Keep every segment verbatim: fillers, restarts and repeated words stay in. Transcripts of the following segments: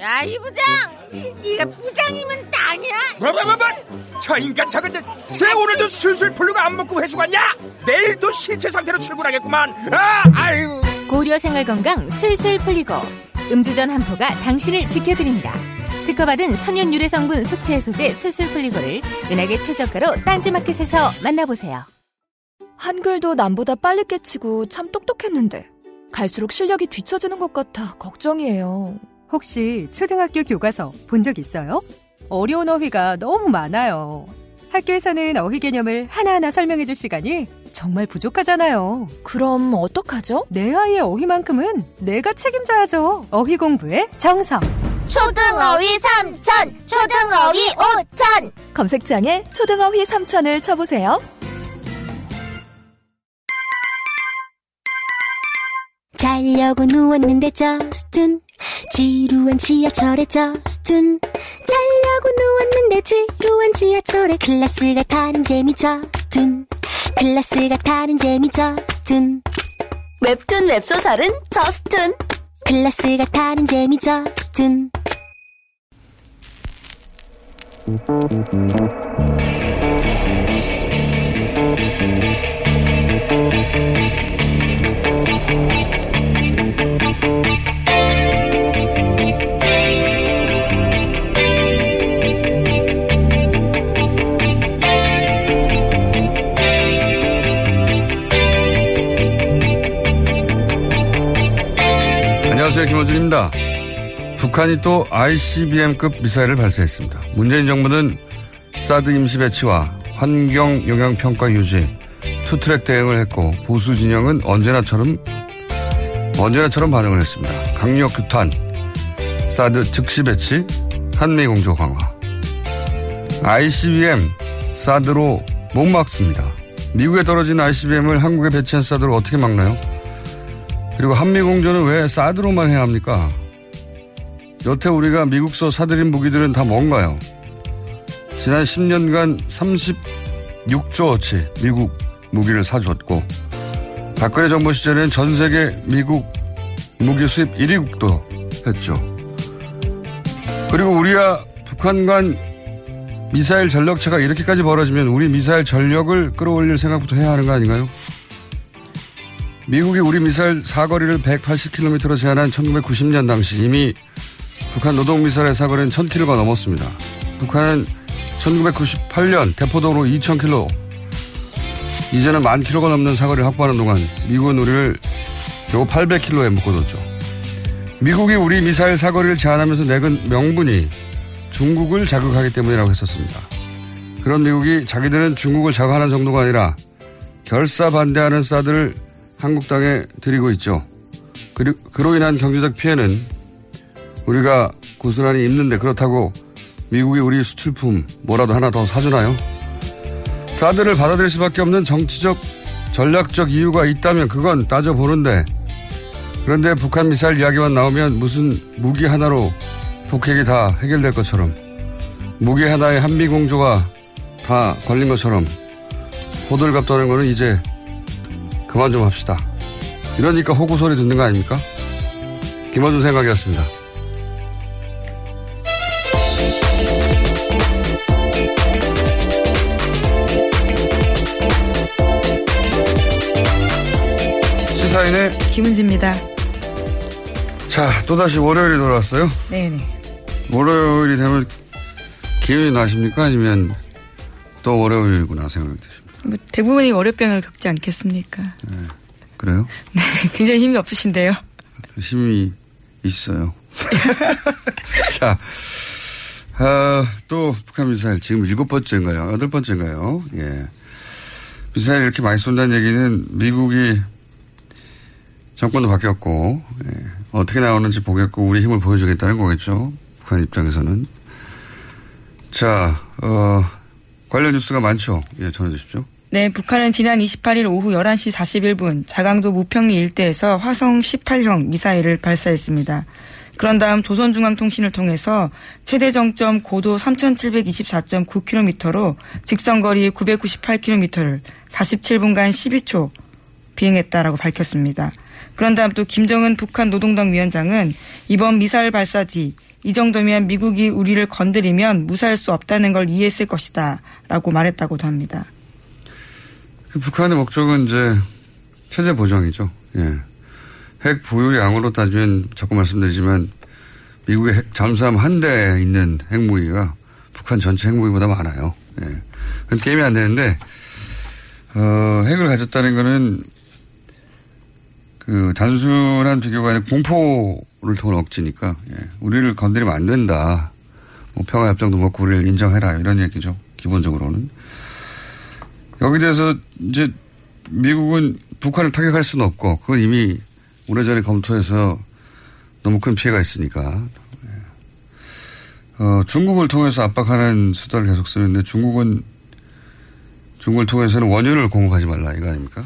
야, 이 부장! 네가 부장이면 땅이야! 뭐뭐뭐뭐! 저 인간 저건 저... 쟤 오늘도 술술 풀리고 안 먹고 회수 갔냐? 내일도 신체 상태로 출근하겠구만! 아! 아유! 고려생활건강 술술 풀리고 음주전 한포가 당신을 지켜드립니다. 특허받은 천연 유래 성분 숙취 해소제 술술 풀리고를 은하계 최저가로 딴지마켓에서 만나보세요. 한글도 남보다 빨리 깨치고 참 똑똑했는데 갈수록 실력이 뒤처지는 것 같아 걱정이에요. 혹시 초등학교 교과서 본 적 있어요? 어려운 어휘가 너무 많아요. 학교에서는 어휘 개념을 하나하나 설명해 줄 시간이 정말 부족하잖아요. 그럼 어떡하죠? 내 아이의 어휘만큼은 내가 책임져야죠. 어휘 공부의 정성. 초등어휘 삼천, 초등어휘 오천. 검색창에 초등어휘 삼천을 쳐보세요. 자려고 누웠는데 저스툰, 지루한 지하철에 저스툰. 자려고 누웠는데 지루한 지하철에 클래스가 타는 재미 저스툰. 클래스가 타는 재미 저스툰. 웹툰 웹소설은 저스툰. 클래스가 타는 재미 저스툰. 안녕하세요. 김어준입니다. 북한이 또 아이씨비엠급 미사일을 발사했습니다. 문재인 정부는 사드 임시 배치와 환경 영향 평가 유지, 투트랙 대응을 했고 보수 진영은 언제나처럼 언제나처럼 반응을 했습니다. 강력 규탄, 사드 즉시 배치, 한미 공조 강화. 아이씨비엠 사드로 못 막습니다. 미국에 떨어진 아이씨비엠을 한국에 배치한 사드로 어떻게 막나요? 그리고 한미공조는 왜 사드로만 해야 합니까? 여태 우리가 미국서 사들인 무기들은 다 뭔가요? 지난 십 년간 삼십육조어치 미국 무기를 사줬고 박근혜 정부 시절엔 전 세계 미국 무기 수입 일 위 국도 했죠. 그리고 우리와 북한 간 미사일 전력차가 이렇게까지 벌어지면 우리 미사일 전력을 끌어올릴 생각부터 해야 하는 거 아닌가요? 미국이 우리 미사일 사거리를 백팔십 킬로미터로 제한한 천구백구십 년 당시 이미 북한 노동미사일의 사거리는 천 킬로미터가 넘었습니다. 북한은 천구백구십팔 년 대포동으로 이천 킬로미터, 이제는 만 킬로미터가 넘는 사거리를 확보하는 동안 미국은 우리를 겨우 팔백 킬로미터에 묶어뒀죠. 미국이 우리 미사일 사거리를 제한하면서 내건 명분이 중국을 자극하기 때문이라고 했었습니다. 그런 미국이 자기들은 중국을 자극하는 정도가 아니라 결사반대하는 사드를 한국 땅에 들이고 있죠. 그리, 그로 인한 경제적 피해는 우리가 고스란히 입는데 그렇다고 미국이 우리 수출품 뭐라도 하나 더 사주나요? 사드를 받아들일 수밖에 없는 정치적, 전략적 이유가 있다면 그건 따져보는데 그런데 북한 미사일 이야기만 나오면 무슨 무기 하나로 북핵이 다 해결될 것처럼 무기 하나에 한미 공조가 다 걸린 것처럼 호들갑 떠는 거는 이제 그만 좀 합시다. 이러니까 호구 소리 듣는 거 아닙니까? 김어준 생각이었습니다. 시사인의 김은지입니다. 자, 또다시 월요일이 돌아왔어요? 네네. 월요일이 되면 기운이 나십니까? 아니면 또 월요일이구나 생각이 드십니까? 뭐 대부분이 월요병을 겪지 않겠습니까? 네, 그래요? 네, 굉장히 힘이 없으신데요. 힘이 있어요. 자, 아, 또 북한 미사일 지금 일곱 번째인가요? 여덟 번째인가요? 예, 미사일 이렇게 많이 쏜다는 얘기는 미국이 정권도 바뀌었고 예. 어떻게 나오는지 보겠고 우리 힘을 보여주겠다는 거겠죠. 북한 입장에서는. 자, 어, 관련 뉴스가 많죠. 예, 전해주십시오. 네, 북한은 지난 이십팔 일 오후 열한 시 사십일 분 자강도 무평리 일대에서 화성 십팔 형 미사일을 발사했습니다. 그런 다음 조선중앙통신을 통해서 최대 정점 고도 삼천칠백이십사 점 구 킬로미터로 직선거리 구백구십팔 킬로미터를 사십칠 분간 십이 초 비행했다라고 밝혔습니다. 그런 다음 또 김정은 북한 노동당 위원장은 이번 미사일 발사 뒤 이 정도면 미국이 우리를 건드리면 무사할 수 없다는 걸 이해했을 것이다 라고 말했다고도 합니다. 북한의 목적은 이제 체제 보정이죠. 예. 핵 보유량으로 따지면 자꾸 말씀드리지만 미국의 핵 잠수함 한 대에 있는 핵무기가 북한 전체 핵무기보다 많아요. 예. 그건 게임이 안 되는데 어, 핵을 가졌다는 거는 그 단순한 비교가 아니라 공포를 통한 억지니까 예. 우리를 건드리면 안 된다. 뭐 평화협정도 먹고 우리를 인정해라 이런 얘기죠. 기본적으로는. 여기 대해서 이제 미국은 북한을 타격할 수는 없고 그건 이미 오래전에 검토해서 너무 큰 피해가 있으니까 어, 중국을 통해서 압박하는 수단을 계속 쓰는데 중국은 중국을 통해서는 원유를 공급하지 말라 이거 아닙니까?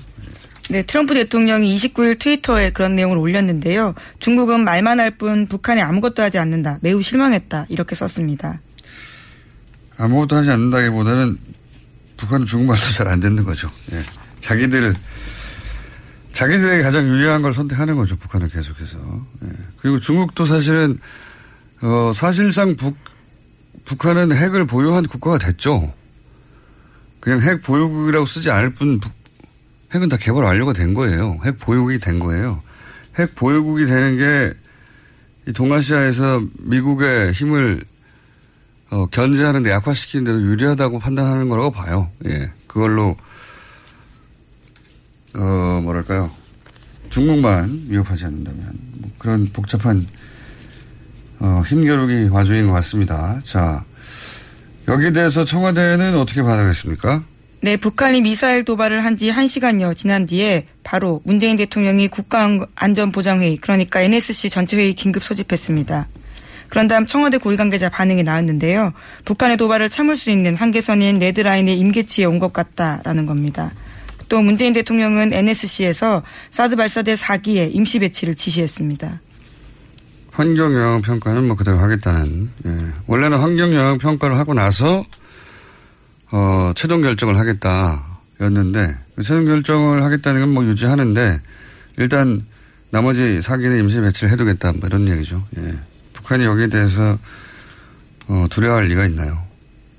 네, 트럼프 대통령이 이십구 일 트위터에 그런 내용을 올렸는데요. 중국은 말만 할 뿐 북한이 아무것도 하지 않는다. 매우 실망했다. 이렇게 썼습니다. 아무것도 하지 않는다기보다는 북한은 중국말도 잘 안 듣는 거죠. 예. 자기들, 자기들에게 가장 유리한 걸 선택하는 거죠. 북한은 계속해서. 예. 그리고 중국도 사실은, 어, 사실상 북, 북한은 핵을 보유한 국가가 됐죠. 그냥 핵 보유국이라고 쓰지 않을 뿐, 북, 핵은 다 개발 완료가 된 거예요. 핵 보유국이 된 거예요. 핵 보유국이 되는 게 이 동아시아에서 미국의 힘을 어, 견제하는데 약화시키는 데도 유리하다고 판단하는 거라고 봐요. 예. 그걸로, 어, 뭐랄까요. 중국만 위협하지 않는다면. 뭐 그런 복잡한, 어, 힘겨루기 와중인 것 같습니다. 자. 여기에 대해서 청와대는 어떻게 반응했습니까? 네, 북한이 미사일 도발을 한 지 한 시간여 지난 뒤에 바로 문재인 대통령이 국가안전보장회의, 그러니까 엔에스씨 전체회의 긴급 소집했습니다. 그런 다음 청와대 고위 관계자 반응이 나왔는데요. 북한의 도발을 참을 수 있는 한계선인 레드라인의 임계치에 온 것 같다라는 겁니다. 또 문재인 대통령은 엔에스씨에서 사드 발사대 사 기의 임시 배치를 지시했습니다. 환경영향 평가는 뭐 그대로 하겠다는. 예. 원래는 환경영향 평가를 하고 나서 어, 최종 결정을 하겠다였는데 최종 결정을 하겠다는 건 뭐 유지하는데 일단 나머지 사 기는 임시 배치를 해두겠다 뭐 이런 얘기죠. 예. 북한이 여기에 대해서 어, 두려워할 리가 있나요?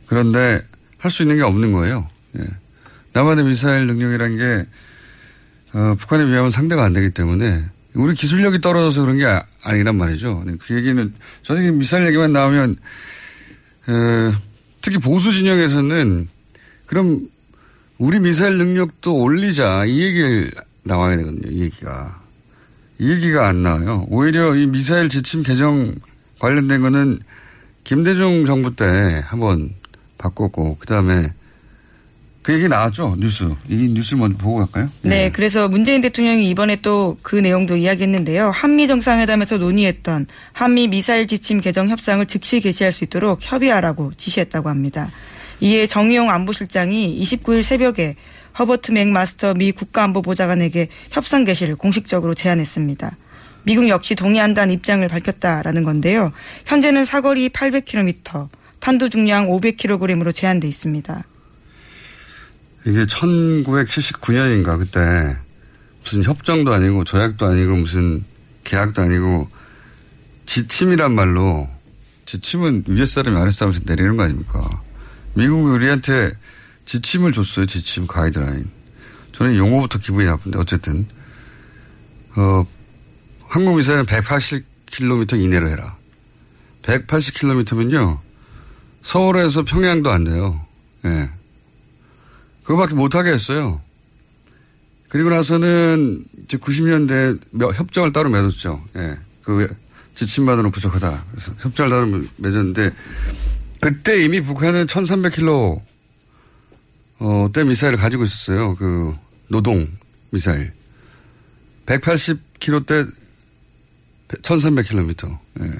그런데 할 수 있는 게 없는 거예요. 예. 남한의 미사일 능력이라는 게 어, 북한에 비하면 상대가 안 되기 때문에 우리 기술력이 떨어져서 그런 게 아, 아니란 말이죠. 그 얘기는 저는 미사일 얘기만 나오면 에, 특히 보수 진영에서는 그럼 우리 미사일 능력도 올리자 이 얘기를 나와야 되거든요. 이 얘기가. 이 얘기가 안 나와요. 오히려 이 미사일 지침 개정 관련된 거는 김대중 정부 때 한번 바꿨고 그다음에 그 얘기 나왔죠. 뉴스. 이 뉴스를 먼저 보고 갈까요? 네. 예. 그래서 문재인 대통령이 이번에 또 그 내용도 이야기했는데요. 한미 정상회담에서 논의했던 한미 미사일 지침 개정 협상을 즉시 개시할 수 있도록 협의하라고 지시했다고 합니다. 이에 정의용 안보실장이 이십구 일 새벽에 허버트 맥마스터 미 국가안보보좌관에게 협상 개시를 공식적으로 제안했습니다. 미국 역시 동의한다는 입장을 밝혔다라는 건데요. 현재는 사거리 팔백 킬로미터, 탄두 중량 오백 킬로그램으로 제한돼 있습니다. 이게 천구백칠십구 년인가 그때 무슨 협정도 아니고 조약도 아니고 무슨 계약도 아니고 지침이란 말로 지침은 위에 사람이 아래 사람한테 내리는 거 아닙니까? 미국이 우리한테 지침을 줬어요. 지침, 가이드라인. 저는 용어부터 기분이 나쁜데 어쨌든 어, 한국 미사일은 백팔십 킬로미터 이내로 해라. 백팔십 킬로미터면요. 서울에서 평양도 안 돼요. 예. 그거밖에 못하게 했어요. 그리고 나서는 이제 구십 년대에 협정을 따로 맺었죠. 예. 그 지침만으로는 부족하다. 그래서 협정을 따로 맺었는데 그때 이미 북한은 천삼백 킬로미터 어, 때 미사일을 가지고 있었어요. 그, 노동 미사일. 백팔십 킬로대 천삼백 킬로미터. 예.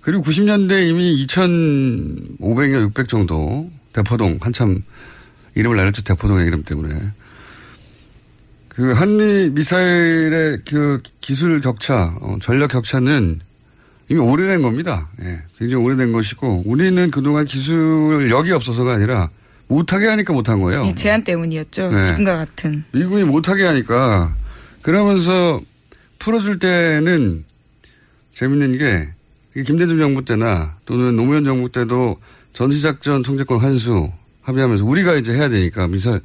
그리고 구십 년대 이미 이천오백여 육백 정도 대포동 한참 이름을 날렸죠. 대포동의 이름 때문에. 그 한미 미사일의 그 기술 격차, 어, 전력 격차는 이미 오래된 겁니다. 예. 굉장히 오래된 것이고 우리는 그동안 기술력이 없어서가 아니라 못하게 하니까 못한 거예요. 예, 제한 때문이었죠. 네. 지금과 같은. 미국이 못하게 하니까 그러면서 풀어줄 때는 재밌는 게 김대중 정부 때나 또는 노무현 정부 때도 전시작전 통제권 환수 합의하면서 우리가 이제 해야 되니까 미사일,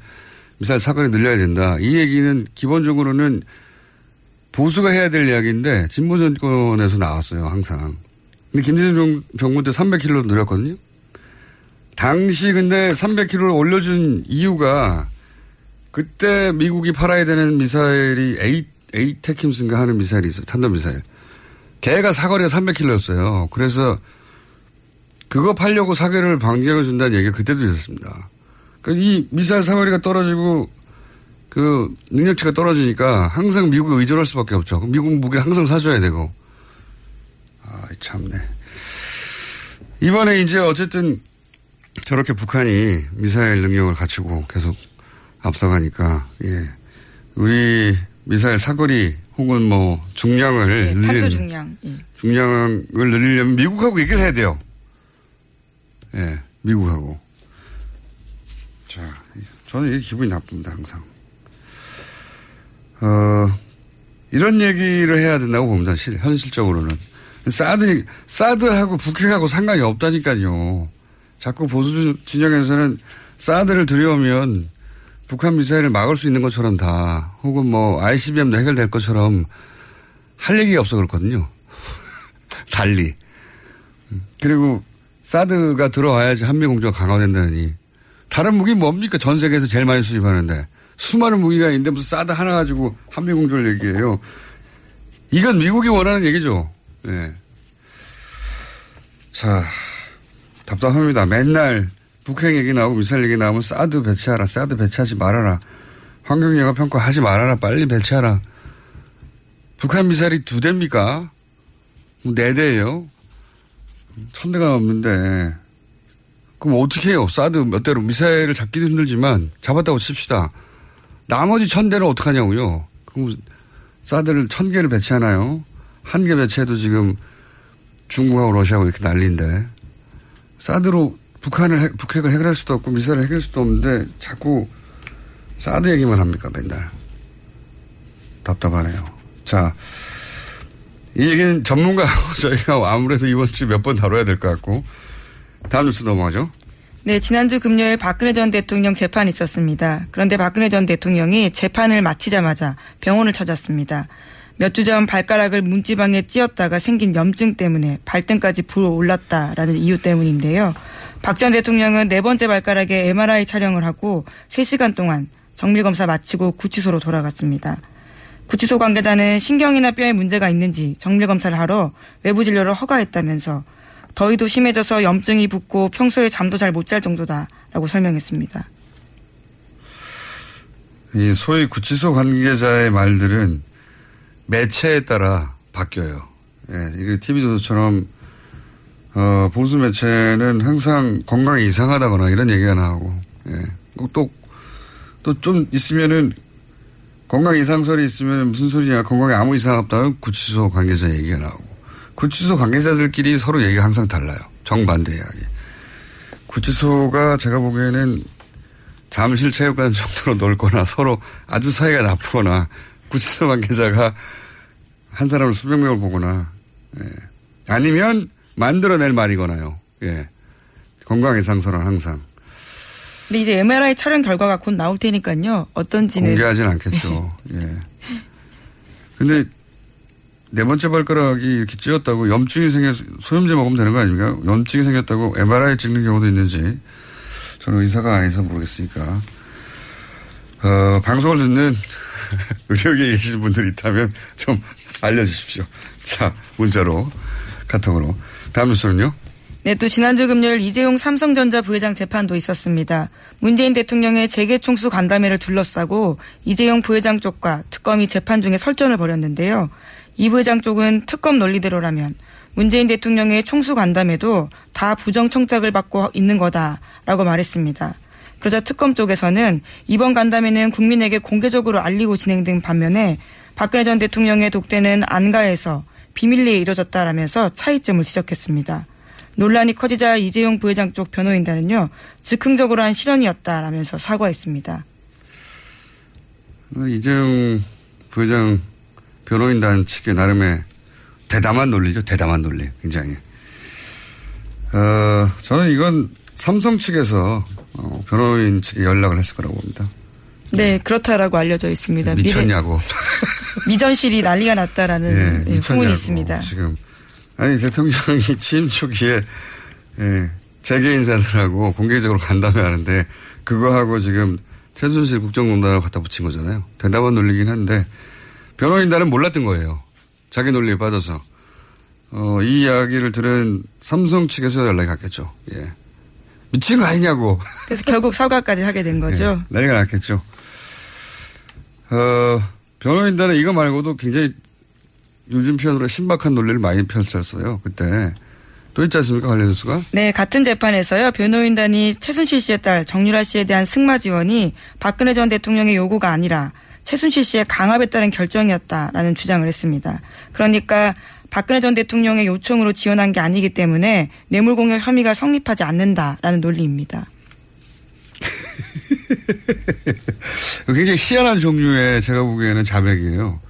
미사일 사거리 늘려야 된다. 이 얘기는 기본적으로는 보수가 해야 될 이야기인데 진보 정권에서 나왔어요. 항상. 근데 김대중 정부 때 삼백 킬로미터 늘렸거든요. 당시 근데 삼백 킬로미터를 올려준 이유가 그때 미국이 팔아야 되는 미사일이 에이, 에이테킴슨가 하는 미사일이 있어요. 탄도미사일. 걔가 사거리가 삼백 킬로미터였어요. 그래서 그거 팔려고 사거리를 반경해준다는 얘기가 그때도 있었습니다. 그러니까 이 미사일 사거리가 떨어지고 그 능력치가 떨어지니까 항상 미국에 의존할 수밖에 없죠. 미국 무기를 항상 사줘야 되고. 아, 참네. 이번에 이제 어쨌든 저렇게 북한이 미사일 능력을 갖추고 계속 앞서가니까, 예. 우리 미사일 사거리 혹은 뭐 중량을 예, 늘리는. 탄도 중량. 예. 중량을 늘리려면 미국하고 얘기를 해야 돼요. 예, 미국하고. 자, 저는 이게 기분이 나쁩니다, 항상. 어, 이런 얘기를 해야 된다고 봅니다, 실, 현실적으로는. 사드, 사드하고 북핵하고 상관이 없다니까요. 자꾸 보수 진영에서는 사드를 들여오면 북한 미사일을 막을 수 있는 것처럼 다 혹은 뭐 아이씨비엠도 해결될 것처럼 할 얘기가 없어 그렇거든요. 달리. 그리고 사드가 들어와야지 한미공조가 강화된다니. 다른 무기 뭡니까? 전 세계에서 제일 많이 수입하는데. 수많은 무기가 있는데 무슨 사드 하나 가지고 한미공조를 얘기해요. 이건 미국이 원하는 얘기죠. 네. 자. 답답합니다. 맨날 북핵 얘기 나오고 미사일 얘기 나오면 사드 배치하라. 사드 배치하지 말아라. 환경영향 평가하지 말아라. 빨리 배치하라. 북한 미사일이 두 대입니까? 네 대예요. 천 대가 넘는데. 그럼 어떻게 해요? 사드 몇 대로 미사일을 잡기도 힘들지만 잡았다고 칩시다. 나머지 천 대는 어떡하냐고요. 그럼 사드를 천 개를 배치하나요? 한 개 배치해도 지금 중국하고 러시아하고 이렇게 난리인데. 사드로 북한을, 해, 북핵을 해결할 수도 없고 미사일을 해결할 수도 없는데 자꾸 사드 얘기만 합니까, 맨날. 답답하네요. 자, 이 얘기는 전문가하고 저희가 아무래도 이번 주 몇 번 다뤄야 될 것 같고 다음 뉴스 넘어가죠. 네, 지난주 금요일 박근혜 전 대통령 재판이 있었습니다. 그런데 박근혜 전 대통령이 재판을 마치자마자 병원을 찾았습니다. 몇 주 전 발가락을 문지방에 찧었다가 생긴 염증 때문에 발등까지 불어올랐다라는 이유 때문인데요. 박 전 대통령은 네 번째 발가락에 엠아르아이 촬영을 하고 세 시간 동안 정밀검사 마치고 구치소로 돌아갔습니다. 구치소 관계자는 신경이나 뼈에 문제가 있는지 정밀검사를 하러 외부 진료를 허가했다면서 더위도 심해져서 염증이 붙고 평소에 잠도 잘 못 잘 정도다라고 설명했습니다. 이 소위 구치소 관계자의 말들은 매체에 따라 바뀌어요. 예, 이게 티비조선처럼, 어, 보수 매체는 항상 건강이 이상하다거나 이런 얘기가 나오고, 예. 또, 또 좀 있으면은 건강 이상설이 있으면 무슨 소리냐. 건강에 아무 이상 없다면 구치소 관계자 얘기가 나오고. 구치소 관계자들끼리 서로 얘기가 항상 달라요. 정반대 이야기. 구치소가 제가 보기에는 잠실 체육관 정도로 넓거나 서로 아주 사이가 나쁘거나 구치소 관계자가 한 사람을 수백 명을 보거나, 예. 아니면 만들어낼 말이거나요. 예. 건강의 상설은 항상. 근데 이제 엠아르아이 촬영 결과가 곧 나올 테니까요. 어떤지는. 공개하진 않겠죠. 예. 근데 네 번째 발가락이 이렇게 찧었다고 염증이 생겨서 소염제 먹으면 되는 거 아닙니까? 염증이 생겼다고 엠아르아이 찍는 경우도 있는지 저는 의사가 아니어서 모르겠으니까. 어, 방송을 듣는 의료계에 계신 분들이 있다면 좀 알려주십시오. 자, 문자로, 카톡으로. 다음 뉴스는요? 네, 또 지난주 금요일 이재용 삼성전자 부회장 재판도 있었습니다. 문재인 대통령의 재계 총수 간담회를 둘러싸고 이재용 부회장 쪽과 특검이 재판 중에 설전을 벌였는데요. 이 부회장 쪽은 특검 논리대로라면 문재인 대통령의 총수 간담회도 다 부정 청탁을 받고 있는 거다라고 말했습니다. 그러자 특검 쪽에서는 이번 간담회는 국민에게 공개적으로 알리고 진행된 반면에 박근혜 전 대통령의 독대는 안가에서 비밀리에 이뤄졌다라면서 차이점을 지적했습니다. 논란이 커지자 이재용 부회장 쪽 변호인단은요, 즉흥적으로 한 실언이었다라면서 사과했습니다. 이재용 부회장 변호인단 측의 나름의 대담한 논리죠. 대담한 논리. 굉장히. 어, 저는 이건 삼성 측에서 어, 변호인 측에 연락을 했을 거라고 봅니다. 네, 그렇다라고 알려져 있습니다. 미쳤냐고. 미전실이 난리가 났다라는 네, 후문이 있습니다. 지금. 아니, 대통령이 취임 초기에 예, 재계 인사들하고 공개적으로 간담회 하는데 그거하고 지금 최순실 국정농단을 갖다 붙인 거잖아요. 대담한 논리긴 한데 변호인단은 몰랐던 거예요. 자기 논리에 빠져서. 어, 이 이야기를 들은 삼성 측에서 연락이 갔겠죠. 예. 미친 거 아니냐고. 그래서 결국 사과까지 하게 된 거죠. 예, 난리가 났겠죠. 어, 변호인단은 이거 말고도 굉장히 요즘 표현으로 신박한 논리를 많이 펼쳤어요. 그때 또 있지 않습니까? 관련뉴스가. 네. 같은 재판에서요. 변호인단이 최순실 씨의 딸 정유라 씨에 대한 승마 지원이 박근혜 전 대통령의 요구가 아니라 최순실 씨의 강압에 따른 결정이었다라는 주장을 했습니다. 그러니까 박근혜 전 대통령의 요청으로 지원한 게 아니기 때문에 뇌물공여 혐의가 성립하지 않는다라는 논리입니다. 굉장히 희한한 종류의 제가 보기에는 자백이에요.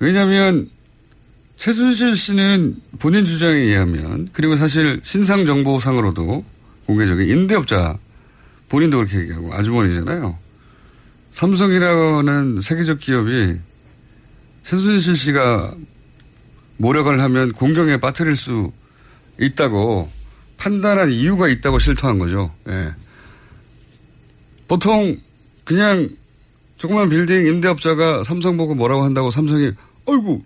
왜냐하면 최순실 씨는 본인 주장에 의하면, 그리고 사실 신상정보상으로도 공개적인 임대업자 본인도 그렇게 얘기하고 아주머니잖아요. 삼성이라는 세계적 기업이 최순실 씨가 모략을 하면 공경에 빠뜨릴 수 있다고 판단한 이유가 있다고 실토한 거죠. 예. 보통 그냥 조그만 빌딩 임대업자가 삼성 보고 뭐라고 한다고 삼성이 어이구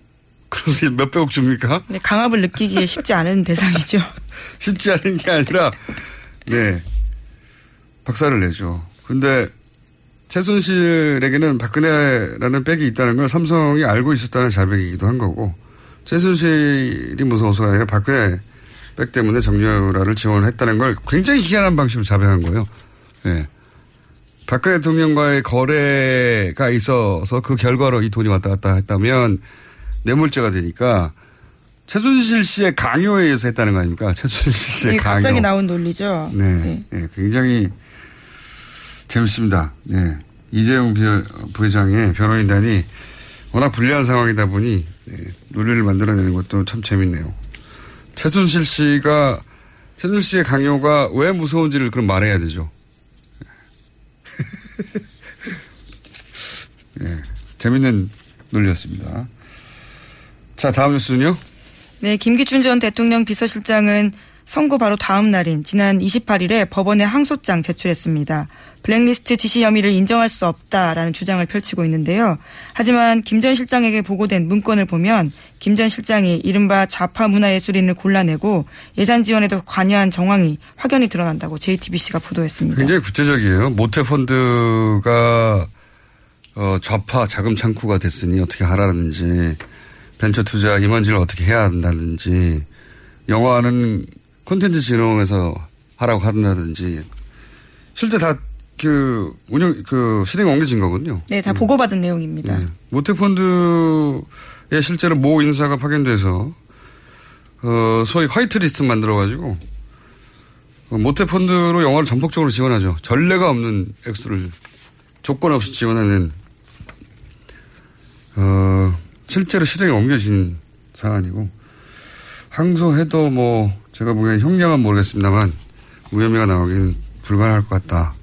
그러면서 몇백억 줍니까? 네, 강압을 느끼기에 쉽지 않은 대상이죠. 쉽지 않은 게 아니라, 네. 박살을 내죠. 근데, 최순실에게는 박근혜라는 백이 있다는 걸 삼성이 알고 있었다는 자백이기도 한 거고, 최순실이 무서워서가 아니라 박근혜 백 때문에 정유라를 지원을 했다는 걸 굉장히 희한한 방식으로 자백한 거예요. 예. 네. 박근혜 대통령과의 거래가 있어서 그 결과로 이 돈이 왔다 갔다 했다면, 뇌물죄가 되니까 최순실 씨의 강요에 의해서 했다는 거 아닙니까? 최순실 씨의 강요. 갑자기 나온 논리죠. 네, 네. 네. 굉장히 재밌습니다. 네. 이재용 부회장의 변호인단이 워낙 불리한 상황이다 보니 네. 논리를 만들어내는 것도 참 재밌네요. 최순실 씨가 최순실 씨의 강요가 왜 무서운지를 그럼 말해야 되죠. 네. 재밌는 논리였습니다. 자, 다음 뉴스는요? 네, 김기춘 전 대통령 비서실장은 선고 바로 다음 날인 지난 이십팔일에 법원에 항소장 제출했습니다. 블랙리스트 지시 혐의를 인정할 수 없다라는 주장을 펼치고 있는데요. 하지만 김 전 실장에게 보고된 문건을 보면 김 전 실장이 이른바 좌파 문화예술인을 골라내고 예산 지원에도 관여한 정황이 확연히 드러난다고 제이티비씨가 보도했습니다. 굉장히 구체적이에요. 모태펀드가 좌파 자금 창구가 됐으니 어떻게 하라는지. 벤처 투자 임원진을 어떻게 해야 한다든지, 영화는 콘텐츠 진흥에서 하라고 한다든지, 실제 다 그 운영, 그 실행 옮겨진 거거든요. 네, 다 음. 보고받은 내용입니다. 네. 모태펀드에 실제로 모 인사가 파견돼서, 어, 소위 화이트리스트 만들어가지고, 모태펀드로 영화를 전폭적으로 지원하죠. 전례가 없는 액수를 조건 없이 지원하는, 어, 실제로 실행이 옮겨진 사안이고, 항소해도 뭐, 제가 보기엔 형량은 모르겠습니다만, 무혐의가 나오기는 불가능할 것 같다.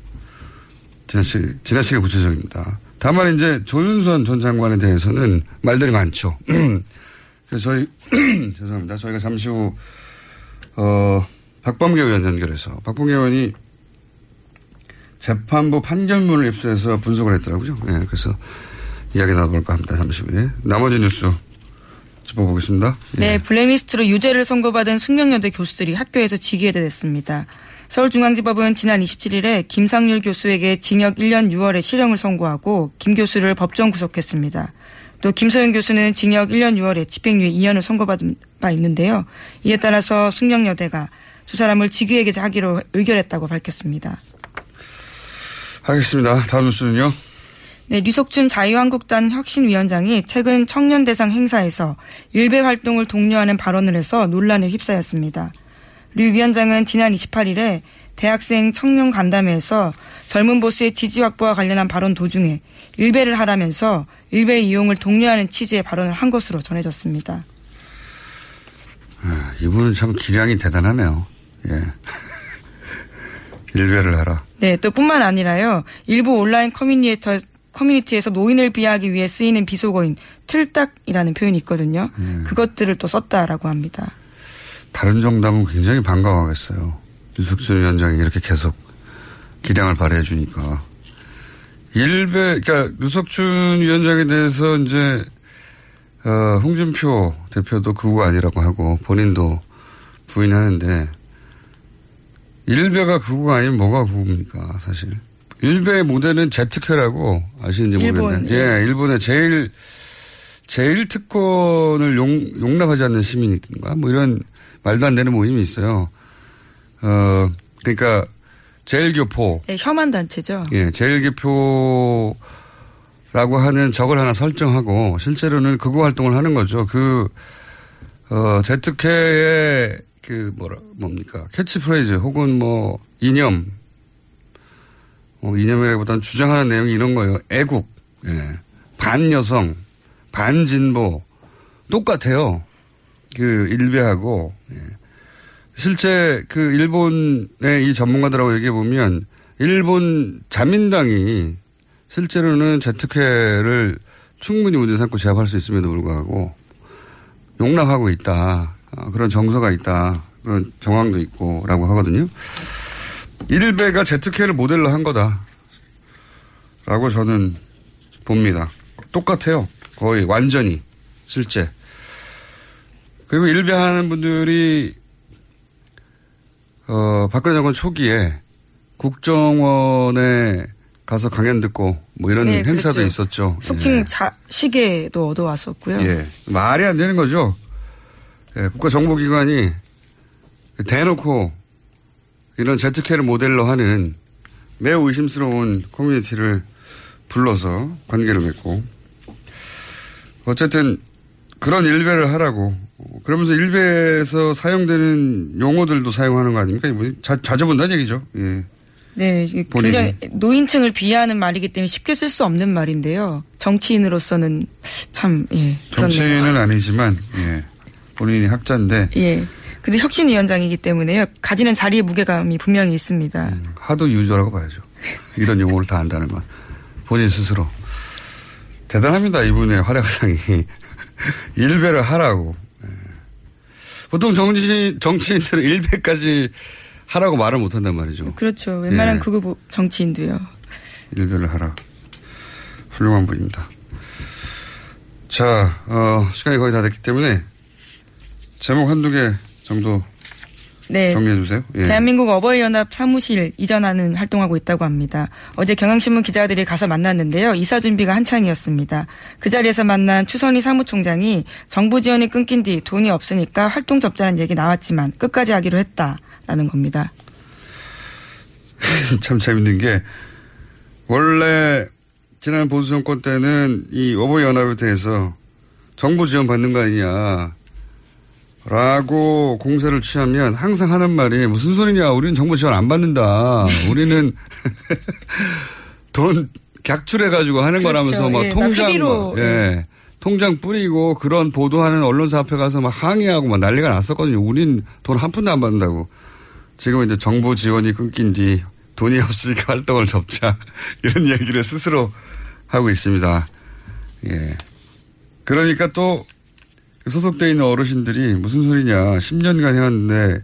지나치게, 지나치게 구체적입니다. 다만, 이제, 조윤선 전 장관에 대해서는 말들이 많죠. 그래서 저희, 죄송합니다. 저희가 잠시 후, 어, 박범계 의원 연결해서, 박범계 의원이 재판부 판결문을 입수해서 분석을 했더라고요. 예, 네, 그래서, 이야기 나눠볼까 합니다. 잠시 후에. 나머지 뉴스 짚어보겠습니다. 네. 예. 블레미스트로 유죄를 선고받은 숙명여대 교수들이 학교에서 징계가 됐습니다. 서울중앙지법은 지난 이십칠일에 김상률 교수에게 징역 일 년 유월의 실형을 선고하고 김 교수를 법정 구속했습니다. 또 김소연 교수는 징역 일 년 유월에 집행유예 이 년을 선고받은 바 있는데요. 이에 따라서 숙명여대가 두 사람을 직위에게서 하기로 의결했다고 밝혔습니다. 알겠습니다. 다음 뉴스는요. 네, 류석춘 자유한국당 혁신위원장이 최근 청년대상 행사에서 일베 활동을 독려하는 발언을 해서 논란에 휩싸였습니다. 류 위원장은 지난 이십팔일에 대학생 청년 간담회에서 젊은 보수의 지지 확보와 관련한 발언 도중에 일베를 하라면서 일베 이용을 독려하는 취지의 발언을 한 것으로 전해졌습니다. 아, 이분은 참 기량이 대단하네요. 예. 일베를 하라. 네, 또 뿐만 아니라요. 일부 온라인 커뮤니티에서 커뮤니티에서 노인을 비하하기 위해 쓰이는 비속어인 틀딱이라는 표현이 있거든요. 예. 그것들을 또 썼다라고 합니다. 다른 정당은 굉장히 반가워하겠어요. 유석준 위원장이 이렇게 계속 기량을 발휘해 주니까. 일베, 그러니까 유석준 위원장에 대해서 이제 어, 홍준표 대표도 그거 아니라고 하고 본인도 부인하는데 일베가 그거 아니면 뭐가 그거입니까 사실. 일베의 모델은 제트캐라고 아시는지 모르겠는데. 일본. 예, 일본의 제일, 제일 특권을 용, 용납하지 않는 시민이든가 뭐 이런 말도 안 되는 모임이 있어요. 어, 그러니까 제일교포. 네, 혐한단체죠. 예, 제일교포라고 하는 적을 하나 설정하고 실제로는 극우 활동을 하는 거죠. 그, 어, 제트캐의 그 뭐라, 뭡니까. 캐치프레이즈 혹은 뭐 이념. 어, 이념이라기보다는 주장하는 내용이 이런 거예요. 애국, 예. 반여성, 반진보. 똑같아요. 그 일베하고. 예. 실제 그 일본의 이 전문가들하고 얘기해보면 일본 자민당이 실제로는 제트캐를 충분히 문제 삼고 제압할 수 있음에도 불구하고 용납하고 있다. 어, 그런 정서가 있다. 그런 정황도 있고 라고 하거든요. 일베가 제트캐를 모델로 한 거다. 라고 저는 봅니다. 똑같아요. 거의 완전히. 실제. 그리고 일베 하는 분들이, 어, 박근혜 정권 초기에 국정원에 가서 강연 듣고 뭐 이런 네, 행사도 그렇죠. 있었죠. 속칭 예. 자, 시계도 얻어왔었고요. 예. 말이 안 되는 거죠. 예, 국가정보기관이 대놓고 이런 제트캐를 모델로 하는 매우 의심스러운 커뮤니티를 불러서 관계를 맺고 어쨌든 그런 일베를 하라고 그러면서 일베에서 사용되는 용어들도 사용하는 거 아닙니까? 자져본다는 얘기죠. 예. 네. 굉장히 노인층을 비하하는 말이기 때문에 쉽게 쓸 수 없는 말인데요. 정치인으로서는 참 예, 정치인은 그렇네요. 아니지만 예, 본인이 학자인데 예. 근데 혁신위원장이기 때문에요. 가지는 자리의 무게감이 분명히 있습니다. 하도 유저라고 봐야죠. 이런 용어를 다 안다는 건. 본인 스스로. 대단합니다. 이분의 활약상이. 일배를 하라고. 보통 정치, 정치인들은 일배까지 하라고 말을 못한단 말이죠. 그렇죠. 웬만한 예. 그거 정치인도요. 일배를 하라. 훌륭한 분입니다. 자, 어, 시간이 거의 다 됐기 때문에 제목 한두 개 정도 네. 정리해 주세요. 예. 대한민국 어버이연합 사무실 이전하는 활동하고 있다고 합니다. 어제 경향신문 기자들이 가서 만났는데요. 이사 준비가 한창이었습니다. 그 자리에서 만난 추선희 사무총장이 정부 지원이 끊긴 뒤 돈이 없으니까 활동 접자는 얘기 나왔지만 끝까지 하기로 했다라는 겁니다. 참 재밌는 게 원래 지난 보수 정권 때는 이 어버이연합에 대해서 정부 지원 받는 거 아니냐. 라고 공세를 취하면 항상 하는 말이 무슨 소리냐. 우리는 정부 지원 안 받는다. 우리는 돈 객출해가지고 하는 그렇죠. 거라면서 막 예, 통장, 막, 예, 통장 뿌리고 그런 보도하는 언론사 앞에 가서 막 항의하고 막 난리가 났었거든요. 우린 돈 한 푼도 안 받는다고. 지금 이제 정부 지원이 끊긴 뒤 돈이 없으니까 활동을 접자. 이런 얘기를 스스로 하고 있습니다. 예. 그러니까 또 소속되어 있는 어르신들이 무슨 소리냐. 십 년간 해왔는데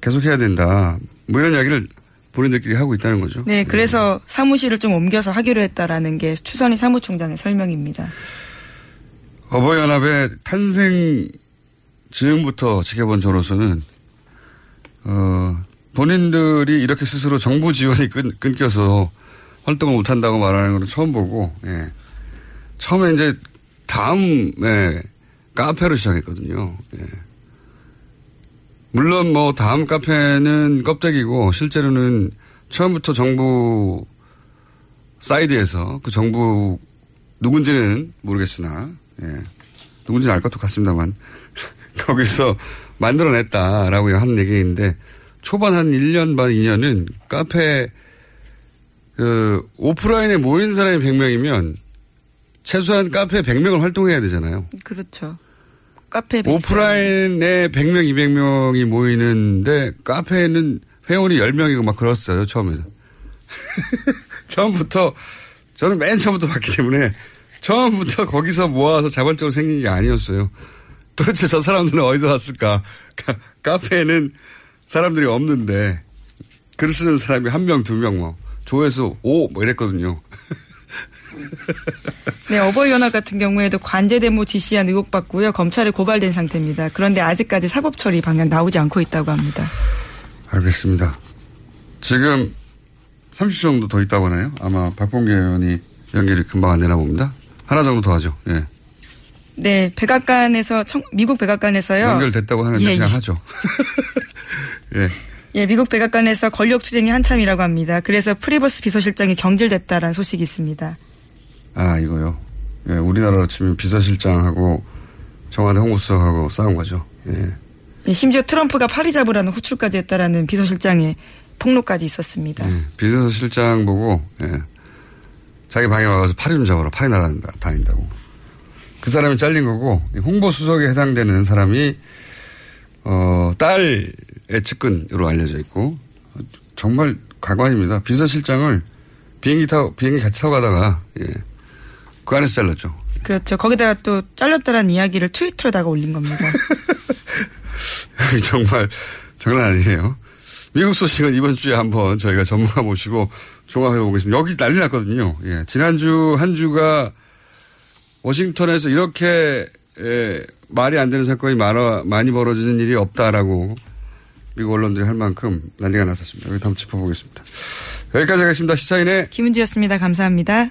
계속 해야 된다. 뭐 이런 이야기를 본인들끼리 하고 있다는 거죠. 네. 그래서 네. 사무실을 좀 옮겨서 하기로 했다라는 게 추선희 사무총장의 설명입니다. 어버이연합의 탄생 지금부터 지켜본 저로서는 어, 본인들이 이렇게 스스로 정부 지원이 끊, 끊겨서 활동을 못한다고 말하는 건 처음 보고, 예. 처음에 이제 다음에 카페로 시작했거든요. 예. 물론 뭐 다음 카페는 껍데기고 실제로는 처음부터 정부 사이드에서 그 정부 누군지는 모르겠으나, 예. 누군지는 알 것도 같습니다만 거기서 만들어냈다라고 하는 얘기인데 초반 한 일 년 반 이 년은 카페 그 오프라인에 모인 사람이 백 명이면 최소한 카페에 백 명을 활동해야 되잖아요. 그렇죠. 카페 오프라인에 백 명, 이백 명이 모이는데 카페에는 회원이 열 명이고 막 그랬어요. 처음에는. 처음부터 저는 맨 처음부터 봤기 때문에 처음부터 거기서 모아서 자발적으로 생긴 게 아니었어요. 도대체 저 사람들은 어디서 왔을까? 카페에는 사람들이 없는데 글 쓰는 사람이 한 명, 두 명 뭐. 조회수 오 뭐 이랬거든요. 네, 어버이연합 같은 경우에도 관제 데모 지시한 의혹 받고요. 검찰에 고발된 상태입니다. 그런데 아직까지 사법 처리 방향 나오지 않고 있다고 합니다. 알겠습니다. 지금 삼십 초 정도 더 있다고 하나요? 아마 박범계 의원이 연기를 금방 안 되나 봅니다. 하나 정도 더 하죠. 예. 네, 백악관에서 청, 미국 백악관에서요. 연결됐다고 하는데 예, 그냥 예. 하죠. 예. 예, 미국 백악관에서 권력 투쟁이 한참이라고 합니다. 그래서 프리버스 비서실장이 경질됐다라는 소식이 있습니다. 아, 이거요. 예, 우리나라로 치면 비서실장하고 청와대 홍보수석하고 싸운 거죠. 예. 예, 심지어 트럼프가 파리 잡으라는 호출까지 했다라는 비서실장의 폭로까지 있었습니다. 예, 비서실장 보고 예, 자기 방에 와서 파리 좀 잡으라. 파리 날아다닌다고. 그 사람이 잘린 거고 홍보수석에 해당되는 사람이 어, 딸 측근으로 알려져 있고 정말 가관입니다. 비서실장을 비행기 타고 비행기 같이 타고 가다가 예, 그 안에서 잘랐죠. 그렇죠. 거기다가 또 잘렸다라는 이야기를 트위터에다가 올린 겁니다. 정말 장난 아니에요. 미국 소식은 이번 주에 한번 저희가 전문가 모시고 종합해 보겠습니다. 여기 난리 났거든요. 예, 지난주 한 주가 워싱턴에서 이렇게 예, 말이 안 되는 사건이 많아, 많이 벌어지는 일이 없다라고 미국 언론들이 할 만큼 난리가 났었습니다. 여기 다음 짚어보겠습니다. 여기까지 하겠습니다. 시사인의 김은지였습니다. 감사합니다.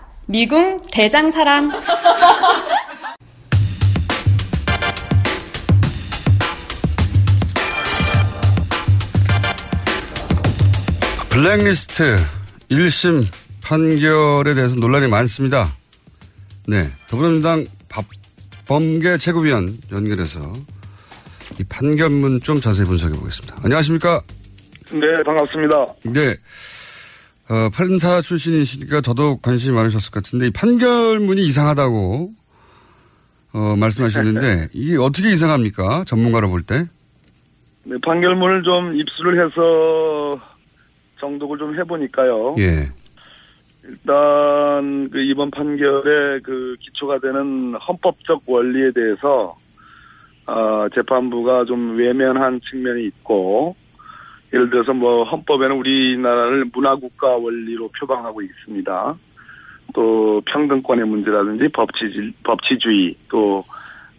미궁 대장사랑 블랙리스트 일 심 판결에 대해서 논란이 많습니다. 네, 더불어민주당 박범계 최고위원 연결해서 이 판결문 좀 자세히 분석해 보겠습니다. 안녕하십니까? 네, 반갑습니다. 네, 어, 판사 출신이시니까 더더욱 관심이 많으셨을 것 같은데 이 판결문이 이상하다고 어, 말씀하셨는데 이게 어떻게 이상합니까? 전문가로 볼 때? 네, 판결문을 좀 입수를 해서 정독을 좀 해보니까요. 예. 일단 그 이번 판결의 그 기초가 되는 헌법적 원리에 대해서 어, 재판부가 좀 외면한 측면이 있고, 예를 들어서 뭐 헌법에는 우리나라를 문화국가 원리로 표방하고 있습니다. 또 평등권의 문제라든지 법치, 법치주의, 또